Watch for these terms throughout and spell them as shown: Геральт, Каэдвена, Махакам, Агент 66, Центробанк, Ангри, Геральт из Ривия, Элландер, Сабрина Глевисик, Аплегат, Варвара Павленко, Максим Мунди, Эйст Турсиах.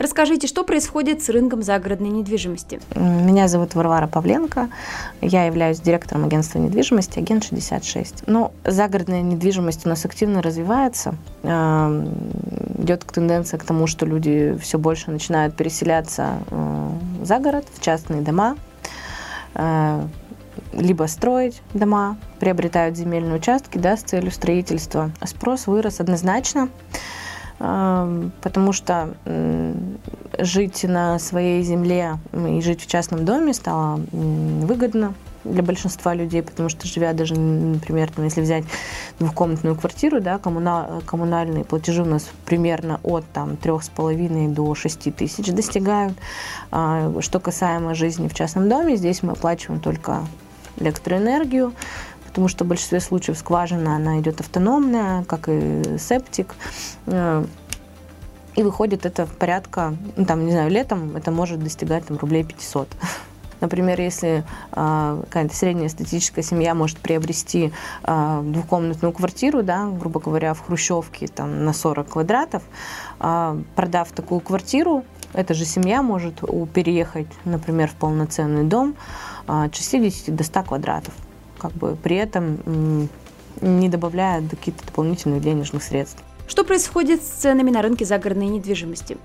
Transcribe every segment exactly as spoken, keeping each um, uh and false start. Расскажите, что происходит с рынком загородной недвижимости? Меня зовут Варвара Павленко. Я являюсь директором агентства недвижимости «Агент шестьдесят шесть». Но загородная недвижимость у нас активно развивается. Идет тенденция к тому, что люди все больше начинают переселяться за город, в частные дома, либо строить дома, приобретают земельные участки, да, с целью строительства. Спрос вырос однозначно, потому что жить на своей земле и жить в частном доме стало выгодно для большинства людей, потому что, живя даже, например, там, если взять двухкомнатную квартиру, да, коммуна... коммунальные платежи у нас примерно от там, трёх с половиной до шести тысяч достигают. Что касаемо жизни в частном доме, здесь мы оплачиваем только электроэнергию, потому что в большинстве случаев скважина, она идет автономная, как и септик. И выходит это в порядка, ну, там, не знаю, летом это может достигать там, рублей пятьсот. Например, если э, какая-то средняя статическая семья может приобрести э, двухкомнатную квартиру, да, грубо говоря, в хрущевке там, на сорок квадратов, э, продав такую квартиру, эта же семья может переехать, например, в полноценный дом э, от шестидесяти до ста квадратов, как бы при этом э, не добавляя каких-то дополнительных денежных средств. Что происходит с ценами на рынке загородной недвижимости?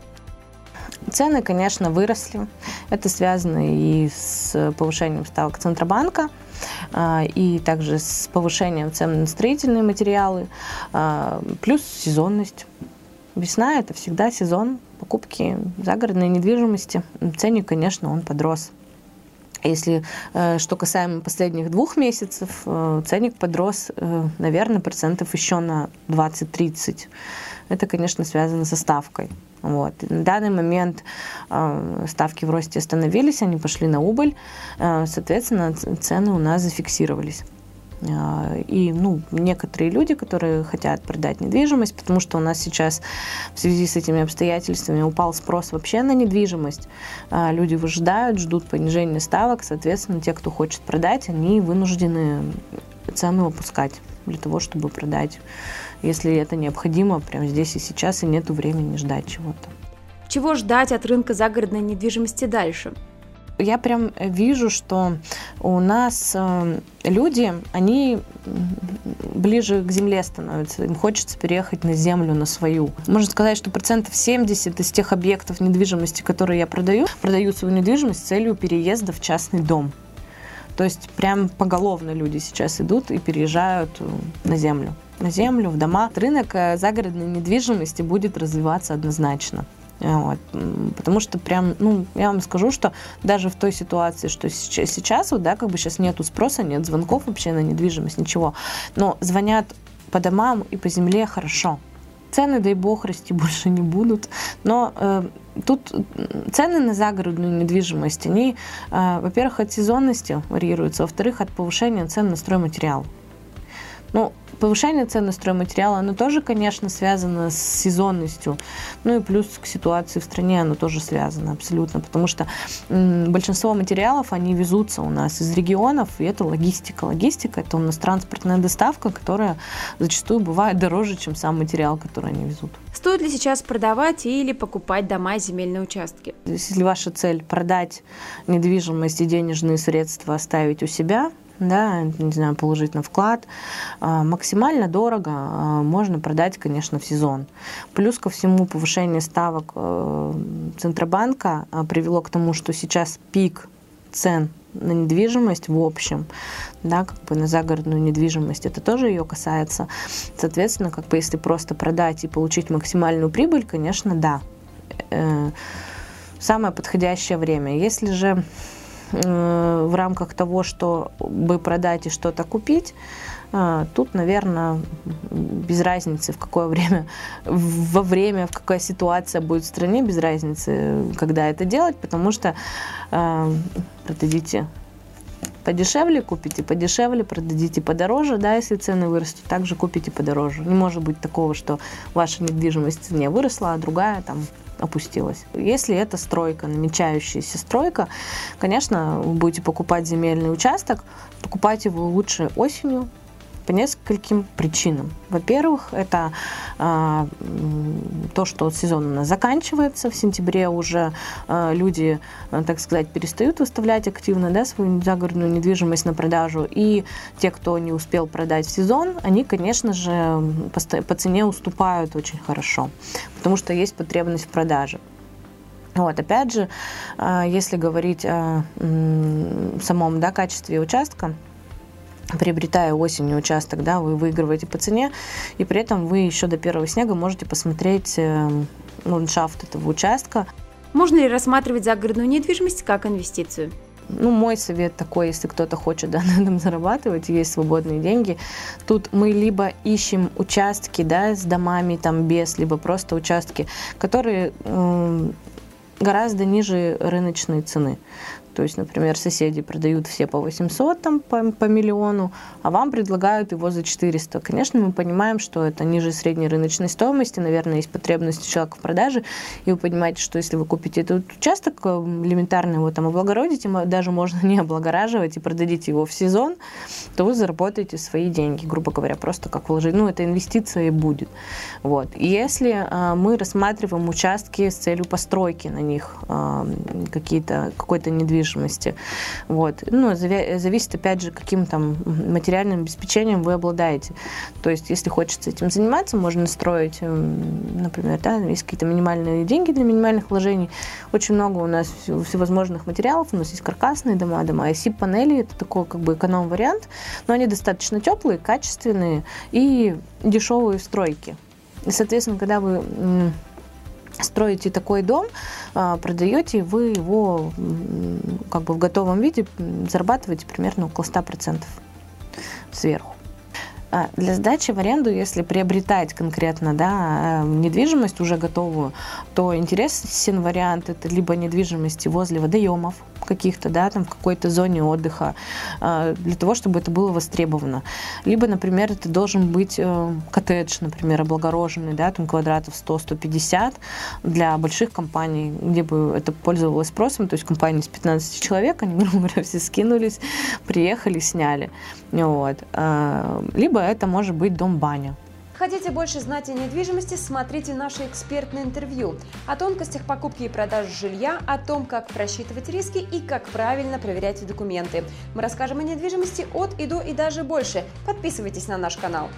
Цены, конечно, выросли. Это связано и с повышением ставок Центробанка, и также с повышением цен на строительные материалы, плюс сезонность. Весна – это всегда сезон покупки загородной недвижимости. Ценник, конечно, он подрос. Если что касаемо последних двух месяцев, ценник подрос, наверное, процентов еще на двадцать-тридцать. Это, конечно, связано со ставкой. Вот. На данный момент ставки в росте остановились, они пошли на убыль, соответственно, цены у нас зафиксировались. И ну, некоторые люди, которые хотят продать недвижимость, потому что у нас сейчас в связи с этими обстоятельствами упал спрос вообще на недвижимость. Люди выжидают, ждут понижения ставок, соответственно, те, кто хочет продать, они вынуждены цену опускать для того, чтобы продать, если это необходимо, прямо здесь и сейчас, и нету времени ждать чего-то. Чего ждать от рынка загородной недвижимости дальше? Я прям вижу, что у нас люди, они ближе к земле становятся, им хочется переехать на землю, на свою. Можно сказать, что процентов семьдесят из тех объектов недвижимости, которые я продаю, продают свою недвижимость с целью переезда в частный дом. То есть прям поголовно люди сейчас идут и переезжают на землю, на землю, в дома. Рынок загородной недвижимости будет развиваться однозначно. Вот. Потому что прям, ну, я вам скажу, что даже в той ситуации, что сейчас, сейчас вот, да, как бы сейчас нету спроса, нет звонков вообще на недвижимость, ничего. Но звонят по домам и по земле хорошо. Цены, дай бог, расти больше не будут. Но э, тут цены на загородную недвижимость, они, э, во-первых, от сезонности варьируются, во-вторых, от повышения цен на стройматериал. Ну, повышение цен на стройматериалы, оно тоже, конечно, связано с сезонностью. Ну и плюс к ситуации в стране оно тоже связано абсолютно, потому что большинство материалов, они везутся у нас из регионов, и это логистика. Логистика – это у нас транспортная доставка, которая зачастую бывает дороже, чем сам материал, который они везут. Стоит ли сейчас продавать или покупать дома и земельные участки? Если ваша цель – продать недвижимость и денежные средства оставить у себя, да, не знаю, положить на вклад. Максимально дорого можно продать, конечно, в сезон. Плюс ко всему повышение ставок Центробанка привело к тому, что сейчас пик цен на недвижимость в общем, да, как бы на загородную недвижимость, это тоже ее касается. Соответственно, как бы если просто продать и получить максимальную прибыль, конечно, да, самое подходящее время. Если же в рамках того, чтобы продать и что-то купить, тут, наверное, без разницы, в какое время, во время, в какая ситуация будет в стране, без разницы, когда это делать, потому что продадите подешевле, купите подешевле, продадите подороже, да, если цены вырастут, также купите подороже. Не может быть такого, что ваша недвижимость в цене выросла, а другая там опустилась. Если это стройка, намечающаяся стройка, конечно, вы будете покупать земельный участок, покупать его лучше осенью, по нескольким причинам. Во-первых, это э, то, что сезон заканчивается, в сентябре уже э, люди, э, так сказать, перестают выставлять активно, да, свою загородную недвижимость на продажу, и те, кто не успел продать в сезон, они, конечно же, по, по цене уступают очень хорошо, потому что есть потребность в продаже. Вот, опять же, э, если говорить о э, самом, да, качестве участка, приобретая осенью участок, да, вы выигрываете по цене, и при этом вы еще до первого снега можете посмотреть ландшафт этого участка. Можно ли рассматривать загородную недвижимость как инвестицию? Ну, мой совет такой, если кто-то хочет, да, на этом зарабатывать, есть свободные деньги. Тут мы либо ищем участки, да, с домами там без, либо просто участки, которые э, гораздо ниже рыночной цены. То есть, например, соседи продают все по восемьсот, там, по, по миллиону, а вам предлагают его за четыреста. Конечно, мы понимаем, что это ниже средней рыночной стоимости, наверное, есть потребность у человека в продаже, и вы понимаете, что если вы купите этот участок, элементарно его там облагородите, даже можно не облагораживать, и продадите его в сезон, то вы заработаете свои деньги, грубо говоря, просто как вложить. Ну, это инвестиция и будет. Вот. И если э, мы рассматриваем участки с целью постройки на них э, какие-то, какой-то недвижимости, вот. Ну, зависит, опять же, каким там материальным обеспечением вы обладаете. То есть, если хочется этим заниматься, можно строить, например, да, есть какие-то минимальные деньги для минимальных вложений. Очень много у нас всевозможных материалов. У нас есть каркасные дома, дома ай си-панели. Это такой как бы эконом-вариант. Но они достаточно теплые, качественные и дешевые стройки. И, соответственно, когда вы строите такой дом, продаете, вы его как бы в готовом виде зарабатываете примерно около ста процентов сверху. Для сдачи в аренду, если приобретать конкретно, да, недвижимость уже готовую, то интересен вариант – это либо недвижимости возле водоемов каких-то, да, там в какой-то зоне отдыха, для того, чтобы это было востребовано. Либо, например, это должен быть коттедж, например, облагороженный, да, там квадратов сто — сто пятьдесят для больших компаний, где бы это пользовалось спросом, то есть компании с пятнадцати человек, они, грубо говоря, все скинулись, приехали, сняли. Вот. Либо это может быть дом-баня. Хотите больше знать о недвижимости, смотрите наше экспертное интервью о тонкостях покупки и продажи жилья, о том, как просчитывать риски и как правильно проверять документы. Мы расскажем о недвижимости от и до и даже больше. Подписывайтесь на наш канал.